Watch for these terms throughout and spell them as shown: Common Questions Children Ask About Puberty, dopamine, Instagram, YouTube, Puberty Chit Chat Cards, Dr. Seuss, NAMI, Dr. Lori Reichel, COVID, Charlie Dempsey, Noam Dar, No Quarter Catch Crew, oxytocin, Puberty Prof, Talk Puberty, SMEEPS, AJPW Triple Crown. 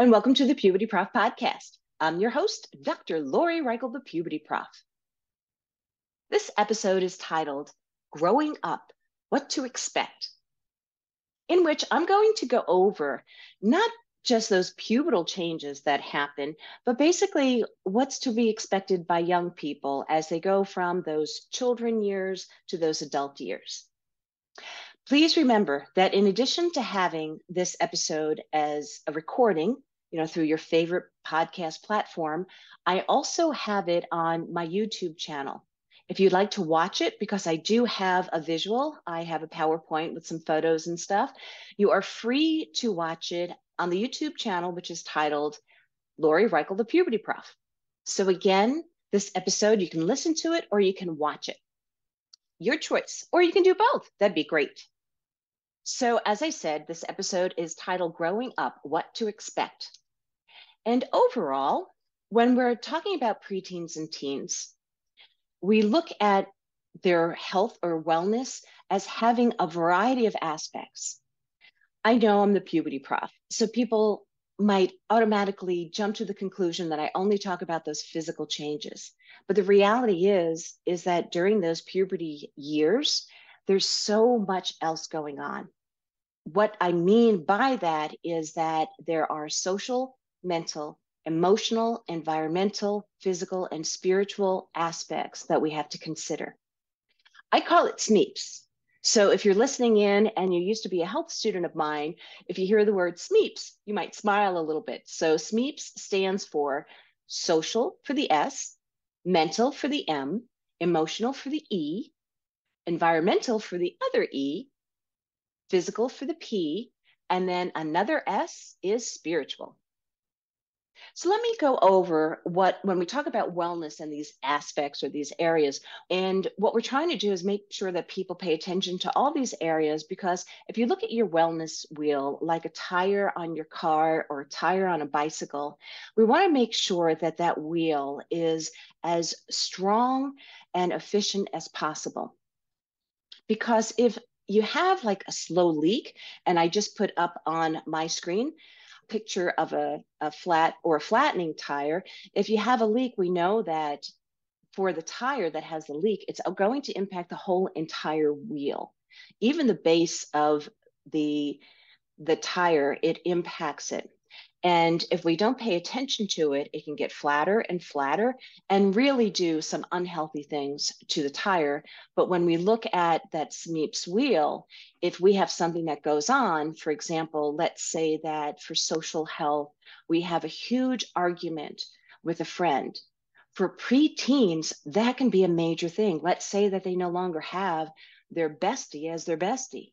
And welcome to the Puberty Prof Podcast. I'm your host, Dr. Lori Reichel, the Puberty Prof. This episode is titled, Growing Up, What to Expect, in which I'm going to go over not just those pubertal changes that happen, but basically what's to be expected by young people as they go from those children years to those adult years. Please remember that in addition to having this episode as a recording, through your favorite podcast platform, I also have it on my YouTube channel. If you'd like to watch it, because I do have a visual, I have a PowerPoint with some photos and stuff, you are free to watch it on the YouTube channel, which is titled Lori Reichel, the Puberty Prof. So again, this episode, you can listen to it or you can watch it. Your choice, or you can do both. That'd be great. So as I said, this episode is titled Growing Up, What to Expect. And overall, when we're talking about preteens and teens, we look at their health or wellness as having a variety of aspects. I know I'm the puberty prof, so people might automatically jump to the conclusion that I only talk about those physical changes. But the reality is that during those puberty years, there's so much else going on. What I mean by that is that there are social, mental, emotional, environmental, physical, and spiritual aspects that we have to consider. I call it SMEEPS. So if you're listening in and you used to be a health student of mine, if you hear the word SMEEPS, you might smile a little bit. So SMEEPS stands for social for the S, mental for the M, emotional for the E, environmental for the other E, physical for the P, and then another S is spiritual. So let me go over when we talk about wellness and these aspects or these areas, and what we're trying to do is make sure that people pay attention to all these areas, because if you look at your wellness wheel, like a tire on your car or a tire on a bicycle, we want to make sure that that wheel is as strong and efficient as possible. Because if you have like a slow leak, and I just put up on my screen picture of a flat or a flattening tire. If you have a leak, we know that for the tire that has the leak, it's going to impact the whole entire wheel. Even the base of the tire, it impacts it. And if we don't pay attention to it, it can get flatter and flatter and really do some unhealthy things to the tire. But when we look at that SMEEPS wheel, if we have something that goes on, for example, let's say that for social health, we have a huge argument with a friend. For preteens, that can be a major thing. Let's say that they no longer have their bestie as their bestie.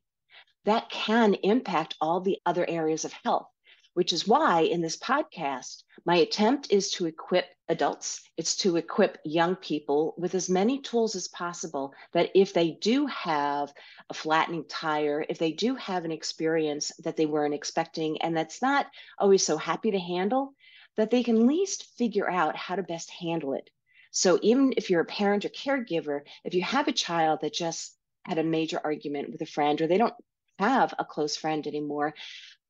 That can impact all the other areas of health, which is why in this podcast, my attempt is to equip adults. It's to equip young people with as many tools as possible that if they do have a flattening tire, if they do have an experience that they weren't expecting and that's not always so happy to handle, that they can at least figure out how to best handle it. So even if you're a parent or caregiver, if you have a child that just had a major argument with a friend or they don't have a close friend anymore,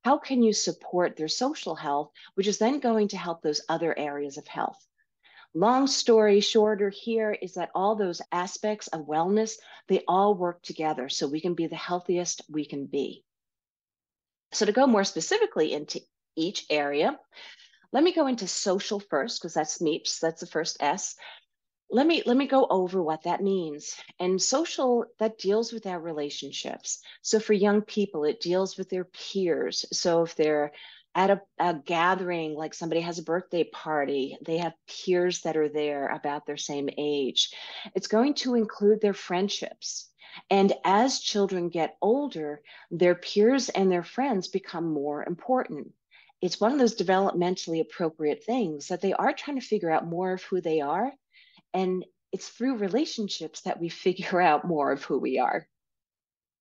how can you support their social health, which is then going to help those other areas of health? Long story shorter here is that all those aspects of wellness, they all work together so we can be the healthiest we can be. So to go more specifically into each area, let me go into social first, because that's SMEEPS, that's the first S. Let me go over what that means. And social, that deals with our relationships. So for young people, it deals with their peers. So if they're at a gathering, like somebody has a birthday party, they have peers that are there about their same age. It's going to include their friendships. And as children get older, their peers and their friends become more important. it's one of those developmentally appropriate things that they are trying to figure out more of who they are. And it's through relationships that we figure out more of who we are.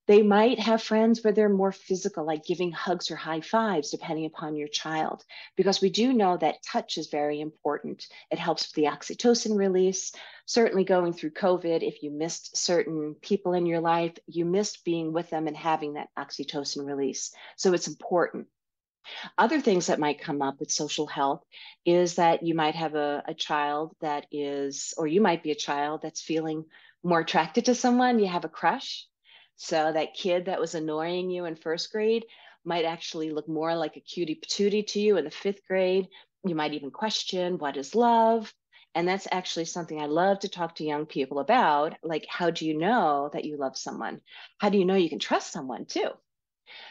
They might have friends where they're more physical, like giving hugs or high fives, depending upon your child, because we do know that touch is very important. It helps with the oxytocin release. Certainly going through COVID, if you missed certain people in your life, you missed being with them and having that oxytocin release. So it's important. Other things that might come up with social health is that you might have a child that is, or you might be a child that's feeling more attracted to someone. You have a crush. So that kid that was annoying you in first grade might actually look more like a cutie patootie to you in the fifth grade. You might even question, what is love? And that's actually something I love to talk to young people about. Like, how do you know that you love someone? How do you know you can trust someone too?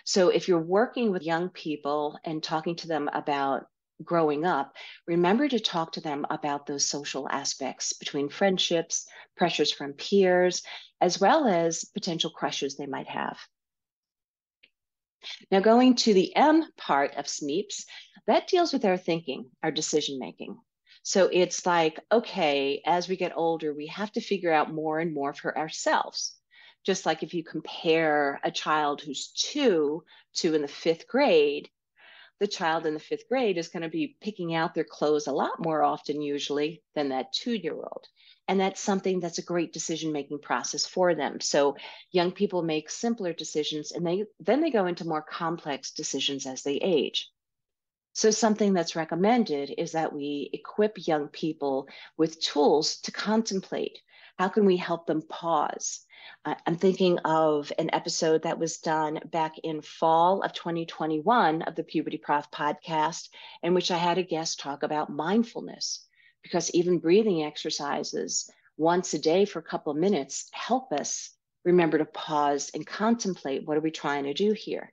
So if you're working with young people and talking to them about growing up, remember to talk to them about those social aspects between friendships, pressures from peers, as well as potential crushes they might have. Now, going to the M part of SMEEPS, that deals with our thinking, our decision-making. So it's like, okay, as we get older, we have to figure out more and more for ourselves. Just like if you compare a child who's two to in the fifth grade, the child in the fifth grade is going to be picking out their clothes a lot more often usually than that two-year-old. And that's something that's a great decision-making process for them. So young people make simpler decisions and then they go into more complex decisions as they age. So something that's recommended is that we equip young people with tools to contemplate. How can we help them pause? I'm thinking of an episode that was done back in fall of 2021 of the Puberty Prof podcast, in which I had a guest talk about mindfulness, because even breathing exercises once a day for a couple of minutes help us remember to pause and contemplate, what are we trying to do here?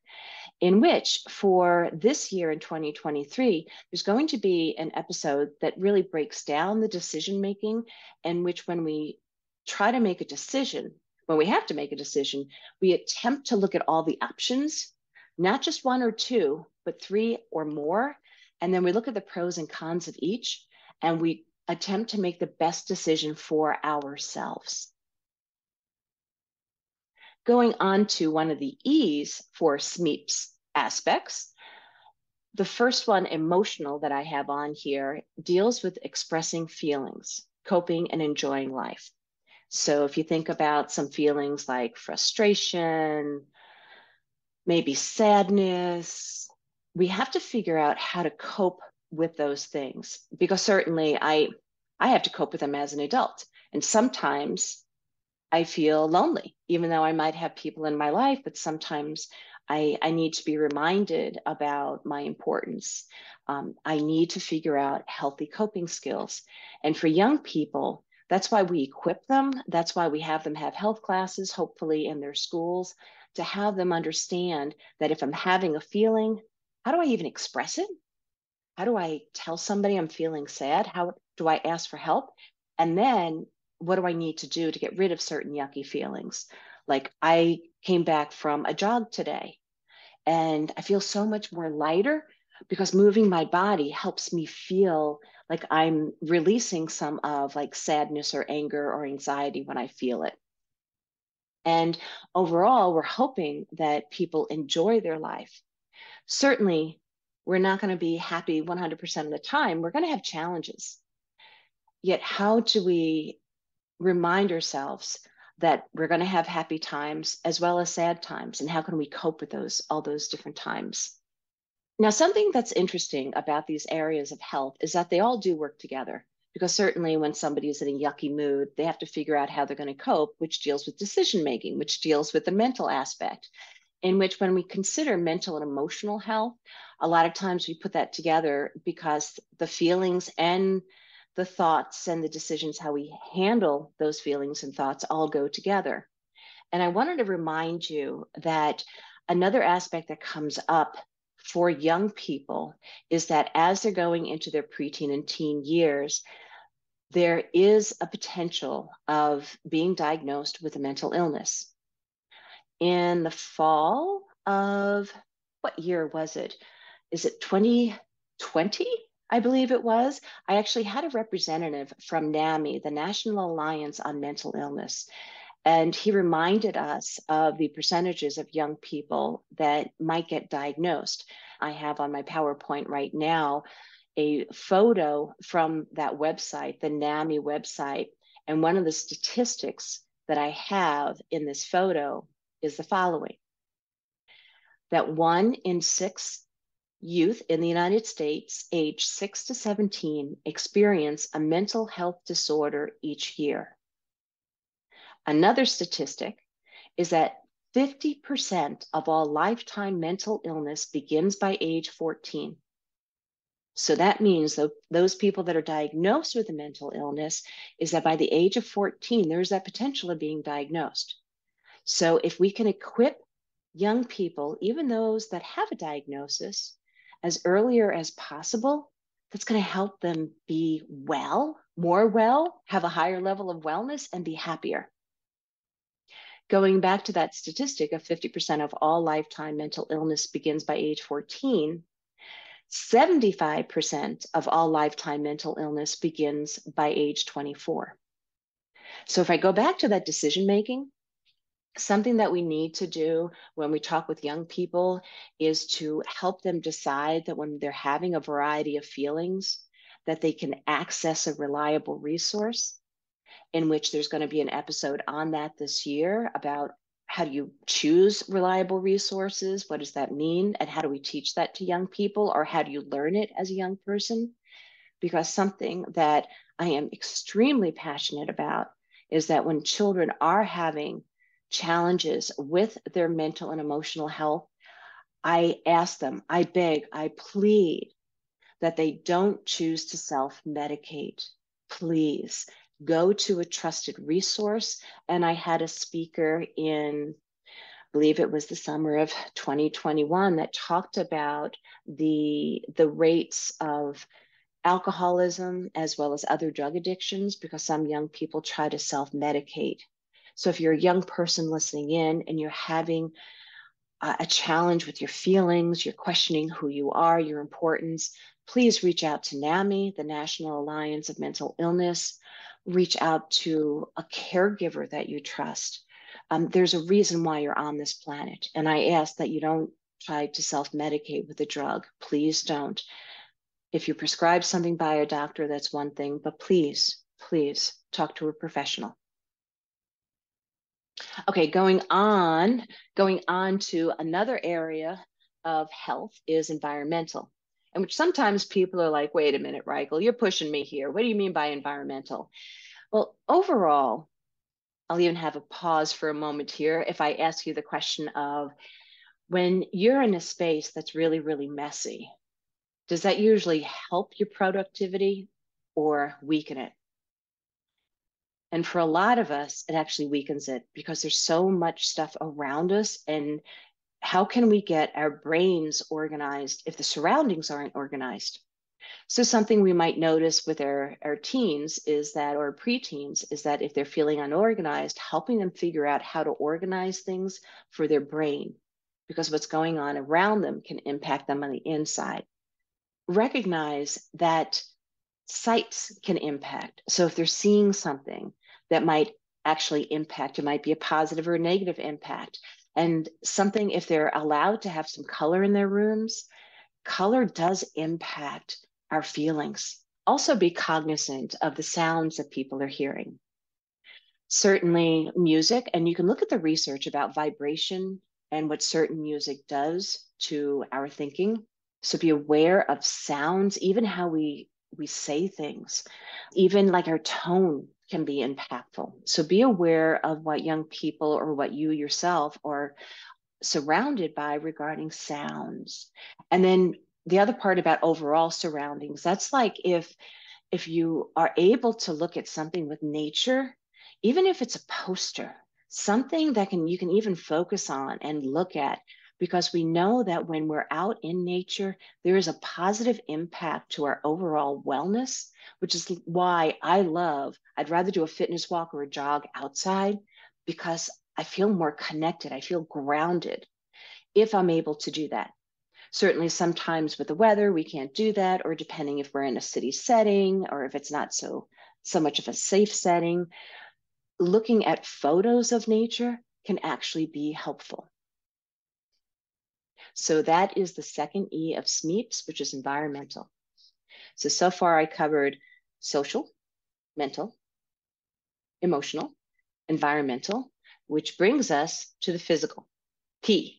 In which, for this year in 2023, there's going to be an episode that really breaks down the decision-making, in which when we try to make a decision, when we have to make a decision, we attempt to look at all the options, not just one or two, but three or more. And then we look at the pros and cons of each, and we attempt to make the best decision for ourselves. Going on to one of the E's for SMEEPS aspects, the first one, emotional, that I have on here deals with expressing feelings, coping and enjoying life. So if you think about some feelings like frustration, maybe sadness, we have to figure out how to cope with those things, because certainly I have to cope with them as an adult. And sometimes I feel lonely, even though I might have people in my life, but sometimes I need to be reminded about my importance. I need to figure out healthy coping skills. And for young people, that's why we equip them. That's why we have them have health classes, hopefully in their schools, to have them understand that if I'm having a feeling, how do I even express it? How do I tell somebody I'm feeling sad? How do I ask for help? And then what do I need to do to get rid of certain yucky feelings? Like, I came back from a jog today and I feel so much more lighter, because moving my body helps me feel like I'm releasing some of like sadness or anger or anxiety when I feel it. And overall, we're hoping that people enjoy their life. Certainly, we're not going to be happy 100% of the time. We're going to have challenges. Yet, how do we remind ourselves that we're going to have happy times as well as sad times? And how can we cope with those, all those different times? Now, something that's interesting about these areas of health is that they all do work together, because certainly when somebody is in a yucky mood, they have to figure out how they're going to cope, which deals with decision-making, which deals with the mental aspect, in which when we consider mental and emotional health, a lot of times we put that together, because the feelings and the thoughts and the decisions, how we handle those feelings and thoughts all go together. And I wanted to remind you that another aspect that comes up for young people is that as they're going into their preteen and teen years, there is a potential of being diagnosed with a mental illness. In the fall of, what year was it? is it 2020? I believe it was, I actually had a representative from NAMI, the National Alliance on Mental Illness, and he reminded us of the percentages of young people that might get diagnosed. I have on my PowerPoint right now a photo from that website, the NAMI website, and one of the statistics that I have in this photo is the following, that 1 in 6 youth in the United States, age 6 to 17, experience a mental health disorder each year. Another statistic is that 50% of all lifetime mental illness begins by age 14. So that means that those people that are diagnosed with a mental illness is that by the age of 14, there's that potential of being diagnosed. So if we can equip young people, even those that have a diagnosis, as earlier as possible, that's going to help them be well, more well, have a higher level of wellness, and be happier. Going back to that statistic of 50% of all lifetime mental illness begins by age 14, 75% of all lifetime mental illness begins by age 24. So if I go back to that decision-making, something that we need to do when we talk with young people is to help them decide that when they're having a variety of feelings, that they can access a reliable resource, in which there's going to be an episode on that this year about how do you choose reliable resources? What does that mean? And how do we teach that to young people, or how do you learn it as a young person? Because something that I am extremely passionate about is that when children are having challenges with their mental and emotional health, I ask them, I beg, I plead that they don't choose to self-medicate. Please go to a trusted resource. And I had a speaker in, I believe it was the summer of 2021, that talked about the rates of alcoholism as well as other drug addictions, because some young people try to self-medicate. So if you're a young person listening in and you're having a challenge with your feelings, you're questioning who you are, your importance, please reach out to NAMI, the National Alliance of Mental Illness. Reach out to a caregiver that you trust. There's a reason why you're on this planet. And I ask that you don't try to self-medicate with a drug. Please don't. If you're prescribed something by a doctor, that's one thing, but please, please talk to a professional. Okay, going on to another area of health is environmental, and which sometimes people are like, wait a minute, Reichel, you're pushing me here. What do you mean by environmental? Well, overall, I'll even have a pause for a moment here. If I ask you the question of, when you're in a space that's really, really messy, does that usually help your productivity or weaken it? And for a lot of us, it actually weakens it, because there's so much stuff around us. And how can we get our brains organized if the surroundings aren't organized? So something we might notice with our teens is that, or preteens, is that if they're feeling unorganized, helping them figure out how to organize things for their brain, because what's going on around them can impact them on the inside. Recognize that sights can impact. So if they're seeing something that might actually impact, it might be a positive or a negative impact. And something, if they're allowed to have some color in their rooms, color does impact our feelings. Also be cognizant of the sounds that people are hearing. Certainly music, and you can look at the research about vibration and what certain music does to our thinking. So be aware of sounds, even how we say things, even like our tone can be impactful. So be aware of what young people or what you yourself are surrounded by regarding sounds. And then the other part about overall surroundings, that's like if you are able to look at something with nature, even if it's a poster, something that you can even focus on and look at, because we know that when we're out in nature, there is a positive impact to our overall wellness, which is why I'd rather do a fitness walk or a jog outside, because I feel more connected. I feel grounded if I'm able to do that. Certainly sometimes with the weather, we can't do that, or depending if we're in a city setting or if it's not so much of a safe setting, looking at photos of nature can actually be helpful. So that is the second E of SMEEPS, which is environmental. So far I covered social, mental, emotional, environmental, which brings us to the physical, P.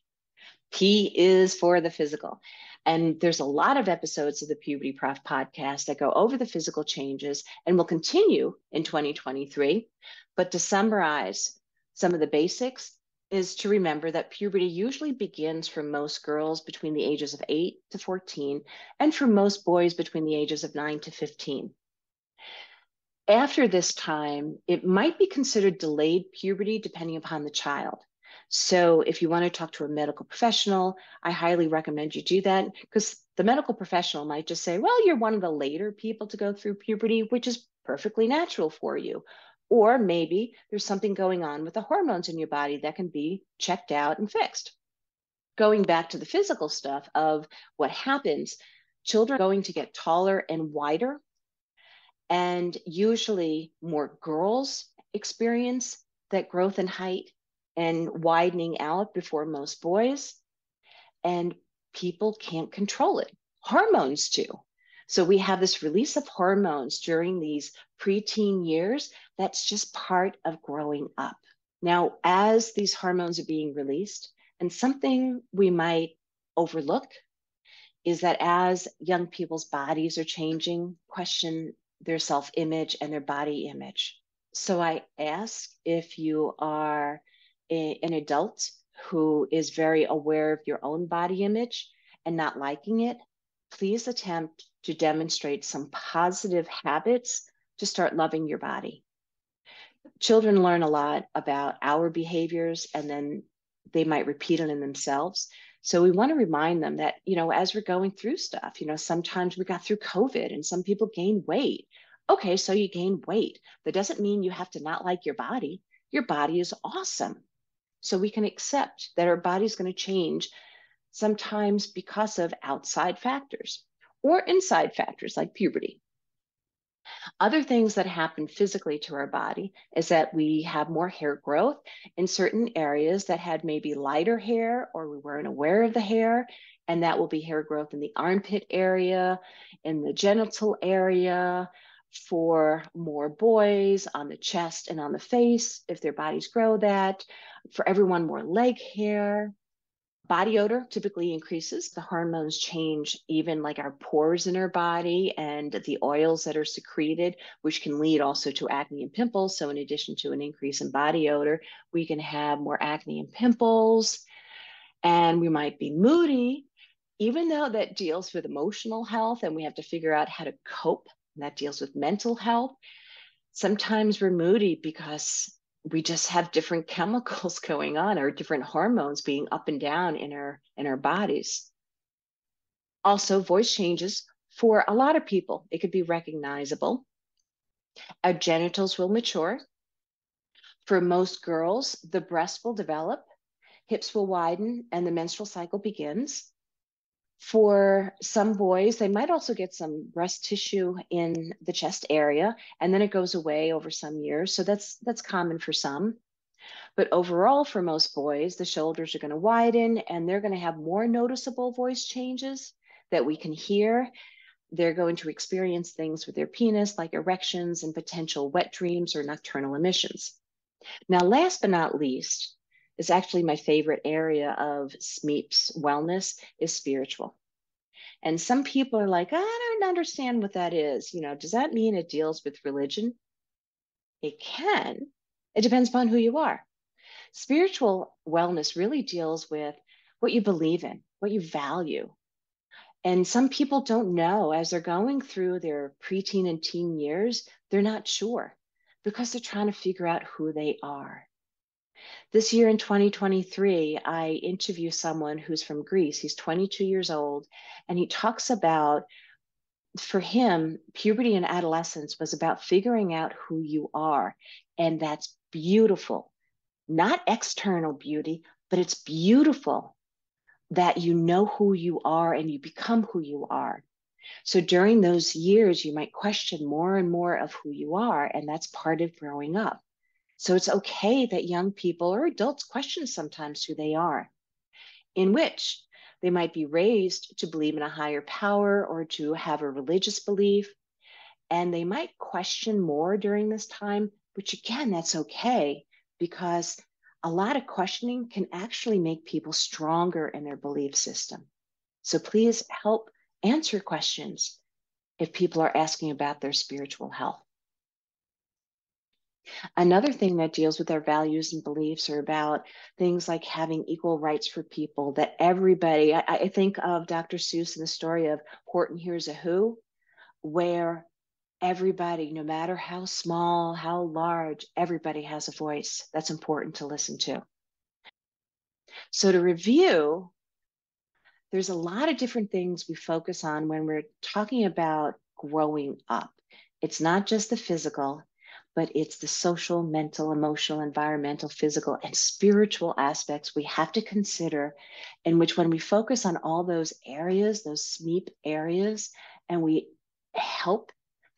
P is for the physical. And there's a lot of episodes of the Puberty Prof podcast that go over the physical changes and will continue in 2023. But to summarize some of the basics is to remember that puberty usually begins for most girls between the ages of 8 to 14, and for most boys between the ages of 9 to 15. After this time, it might be considered delayed puberty depending upon the child. So if you want to talk to a medical professional, I highly recommend you do that, because the medical professional might just say, well, you're one of the later people to go through puberty, which is perfectly natural for you. Or maybe there's something going on with the hormones in your body that can be checked out and fixed. Going back to the physical stuff of what happens, children are going to get taller and wider, and usually more girls experience that growth in height and widening out before most boys, and people can't control it. Hormones do. So we have this release of hormones during these preteen years. That's just part of growing up. Now, as these hormones are being released, and something we might overlook is that as young people's bodies are changing, question their self-image and their body image. So I ask, if you are an adult who is very aware of your own body image and not liking it, please attempt to demonstrate some positive habits to start loving your body. Children learn a lot about our behaviors, and then they might repeat it in themselves. So we want to remind them that, as we're going through stuff, sometimes we got through COVID and some people gain weight. Okay, so you gain weight. That doesn't mean you have to not like your body. Your body is awesome. So we can accept that our body's going to change sometimes because of outside factors or inside factors like puberty. Other things that happen physically to our body is that we have more hair growth in certain areas that had maybe lighter hair, or we weren't aware of the hair, and that will be hair growth in the armpit area, in the genital area, for more boys on the chest and on the face if their bodies grow that. For everyone, more leg hair. Body odor typically increases. The hormones change even like our pores in our body and the oils that are secreted, which can lead also to acne and pimples. So in addition to an increase in body odor, we can have more acne and pimples, and we might be moody, even though that deals with emotional health and we have to figure out how to cope. And that deals with mental health. Sometimes we're moody because we just have different chemicals going on, or different hormones being up and down in our bodies. Also, voice changes for a lot of people. It could be recognizable. Our genitals will mature. For most girls, the breasts will develop, hips will widen, and the menstrual cycle begins. For some boys, they might also get some breast tissue in the chest area, and then it goes away over some years. So that's common for some. But overall, for most boys, the shoulders are going to widen, and they're going to have more noticeable voice changes that we can hear. They're going to experience things with their penis, like erections and potential wet dreams or nocturnal emissions. Now, last but not least, is actually my favorite area of SMEEPS wellness is spiritual. And some people are like, I don't understand what that is. Does that mean it deals with religion? It can. It depends upon who you are. Spiritual wellness really deals with what you believe in, what you value. And some people don't know as they're going through their preteen and teen years, they're not sure because they're trying to figure out who they are. This year in 2023, I interview someone who's from Greece. He's 22 years old, and he talks about, for him, puberty and adolescence was about figuring out who you are. And that's beautiful. Not external beauty, but it's beautiful that you know who you are and you become who you are. So during those years, you might question more and more of who you are, and that's part of growing up. So it's okay that young people or adults question sometimes who they are, in which they might be raised to believe in a higher power or to have a religious belief, and they might question more during this time, which again, that's okay, because a lot of questioning can actually make people stronger in their belief system. So please help answer questions if people are asking about their spiritual health. Another thing that deals with our values and beliefs are about things like having equal rights for people, that everybody, I think of Dr. Seuss and the story of Horton Hears a Who, where everybody, no matter how small, how large, everybody has a voice. That's important to listen to. So to review, there's a lot of different things we focus on when we're talking about growing up. It's not just the physical, but it's the social, mental, emotional, environmental, physical, and spiritual aspects we have to consider, in which when we focus on all those areas, those SMEEP areas, and we help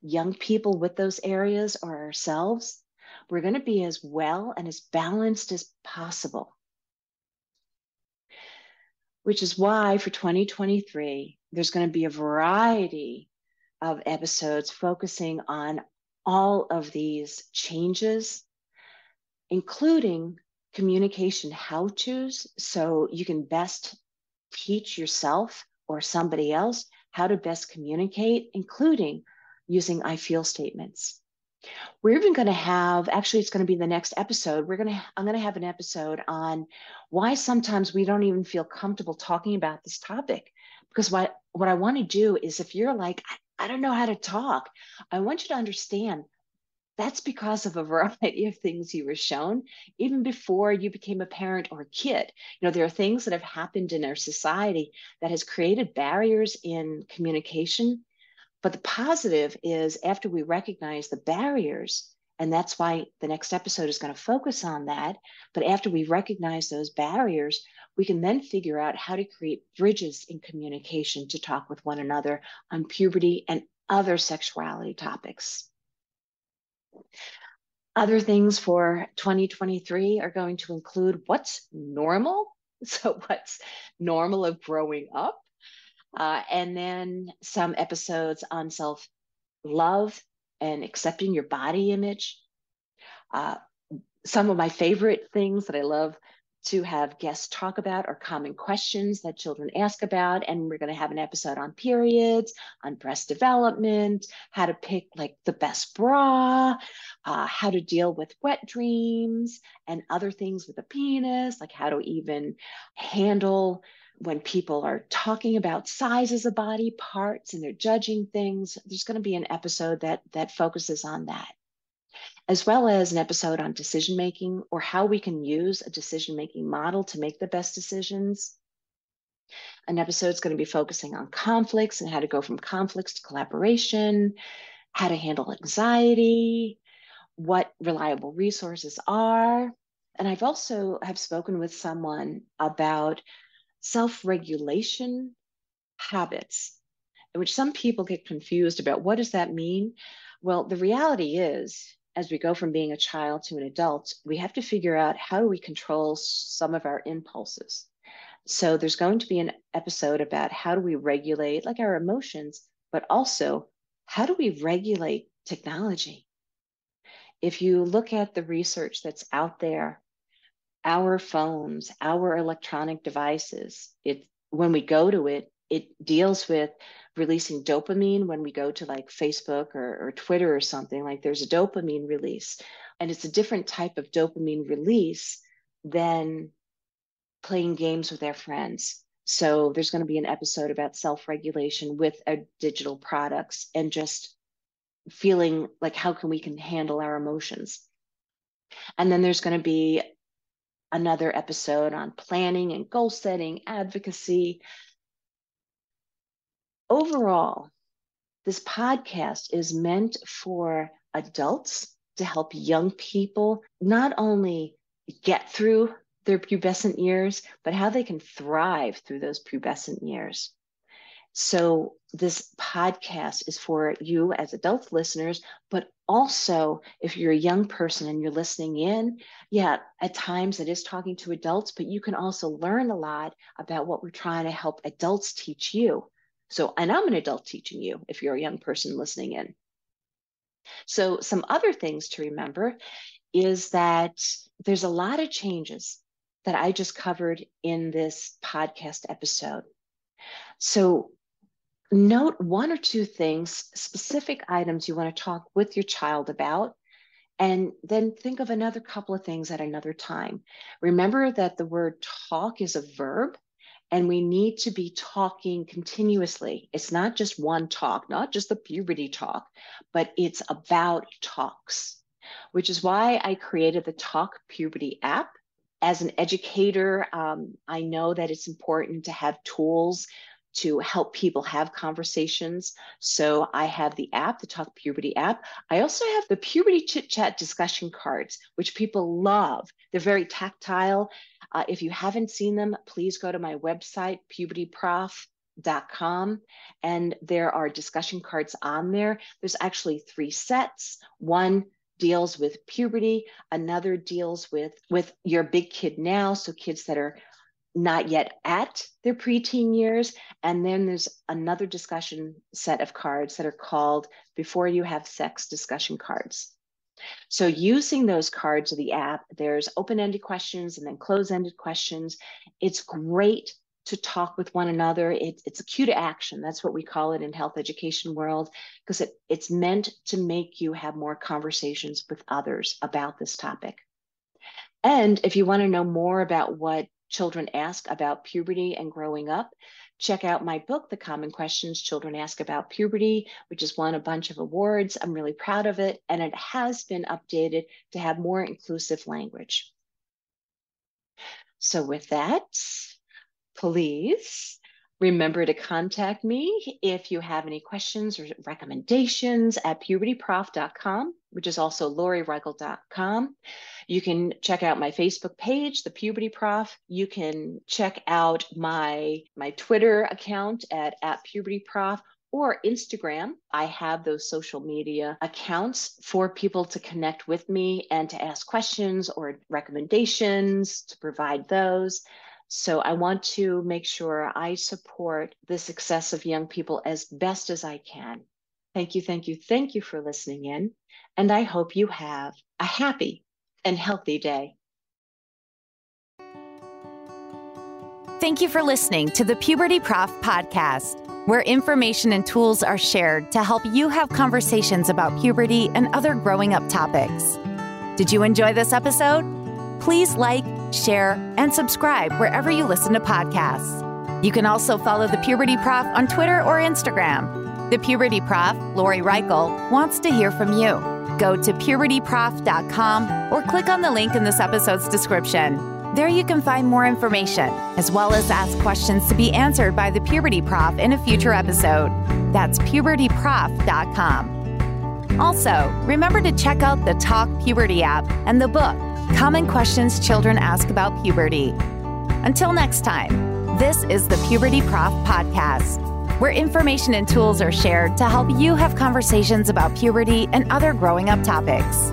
young people with those areas or ourselves, we're going to be as well and as balanced as possible. Which is why for 2023, there's going to be a variety of episodes focusing on all of these changes, including communication how-tos, so you can best teach yourself or somebody else how to best communicate, including using I feel statements. We're even going to have, actually it's going to be the next episode, I'm going to have an episode on why sometimes we don't even feel comfortable talking about this topic. Because what I want to do is, if you're like, I don't know how to talk, I want you to understand that's because of a variety of things you were shown, even before you became a parent or a kid. You know, there are things that have happened in our society that has created barriers in communication. But the positive is, after we recognize the barriers, and that's why the next episode is going to focus on that, but after we recognize those barriers, we can then figure out how to create bridges in communication to talk with one another on puberty and other sexuality topics. Other things for 2023 are going to include what's normal, so what's normal of growing up, and then some episodes on self-love and accepting your body image. Some of my favorite things that I love to have guests talk about are common questions that children ask about. And we're going to have an episode on periods, on breast development, how to pick like the best bra, how to deal with wet dreams and other things with a penis, like how to even handle when people are talking about sizes of body parts and they're judging things. There's going to be an episode that focuses on that, as well as an episode on decision-making, or how we can use a decision-making model to make the best decisions. An episode's going to be focusing on conflicts and how to go from conflicts to collaboration, how to handle anxiety, what reliable resources are. And I've also have spoken with someone about self-regulation habits, in which some people get confused about what does that mean? Well, the reality is, as we go from being a child to an adult, we have to figure out how do we control some of our impulses. So there's going to be an episode about how do we regulate like our emotions, but also how do we regulate technology? If you look at the research that's out there, our phones, our electronic devices, when we go to it, it deals with releasing dopamine. When we go to like Facebook or Twitter or something, like there's a dopamine release, and it's a different type of dopamine release than playing games with our friends. So there's going to be an episode about self-regulation with our digital products and just feeling like how we can handle our emotions. And then there's going to be another episode on planning and goal setting, advocacy. Overall, this podcast is meant for adults to help young people not only get through their pubescent years, but how they can thrive through those pubescent years. So this podcast is for you as adult listeners, but also if you're a young person and you're listening in, yeah, at times it is talking to adults, but you can also learn a lot about what we're trying to help adults teach you. So, and I'm an adult teaching you if you're a young person listening in. So some other things to remember is that there's a lot of changes that I just covered in this podcast episode. So note one or two things, specific items you want to talk with your child about, and then think of another couple of things at another time. Remember that the word talk is a verb, and we need to be talking continuously. It's not just one talk, not just the puberty talk, but it's about talks, which is why I created the Talk Puberty app. As an educator, I know that it's important to have tools to help people have conversations. So I have the app, the Talk Puberty app. I also have the Puberty Chit Chat discussion cards, which people love. They're very tactile. If you haven't seen them, please go to my website, pubertyprof.com, and there are discussion cards on there. There's actually 3 sets. One deals with puberty, another deals with your big kid now, so kids that are not yet at their preteen years. And then there's another discussion set of cards that are called Before You Have Sex discussion cards. So using those cards of the app, there's open-ended questions and then closed-ended questions. It's great to talk with one another. It's a cue to action. That's what we call it in health education world, because it's meant to make you have more conversations with others about this topic. And if you want to know more about what children ask about puberty and growing up, check out my book, The Common Questions Children Ask About Puberty, which has won a bunch of awards. I'm really proud of it. And it has been updated to have more inclusive language. So with that, please remember to contact me if you have any questions or recommendations at pubertyprof.com, which is also LoriReichel.com. You can check out my Facebook page, The Puberty Prof. You can check out my Twitter account at @PubertyProf, or Instagram. I have those social media accounts for people to connect with me and to ask questions or recommendations, to provide those. So I want to make sure I support the success of young people as best as I can. Thank you, thank you, thank you for listening in. And I hope you have a happy and healthy day. Thank you for listening to the Puberty Prof podcast, where information and tools are shared to help you have conversations about puberty and other growing up topics. Did you enjoy this episode? Please like, share, and subscribe wherever you listen to podcasts. You can also follow The Puberty Prof on Twitter or Instagram. The Puberty Prof, Lori Reichel, wants to hear from you. Go to pubertyprof.com or click on the link in this episode's description. There you can find more information, as well as ask questions to be answered by The Puberty Prof in a future episode. That's pubertyprof.com. Also, remember to check out the Talk Puberty app and the book, Common Questions Children Ask About Puberty. Until next time, this is the Puberty Prof podcast, where information and tools are shared to help you have conversations about puberty and other growing up topics.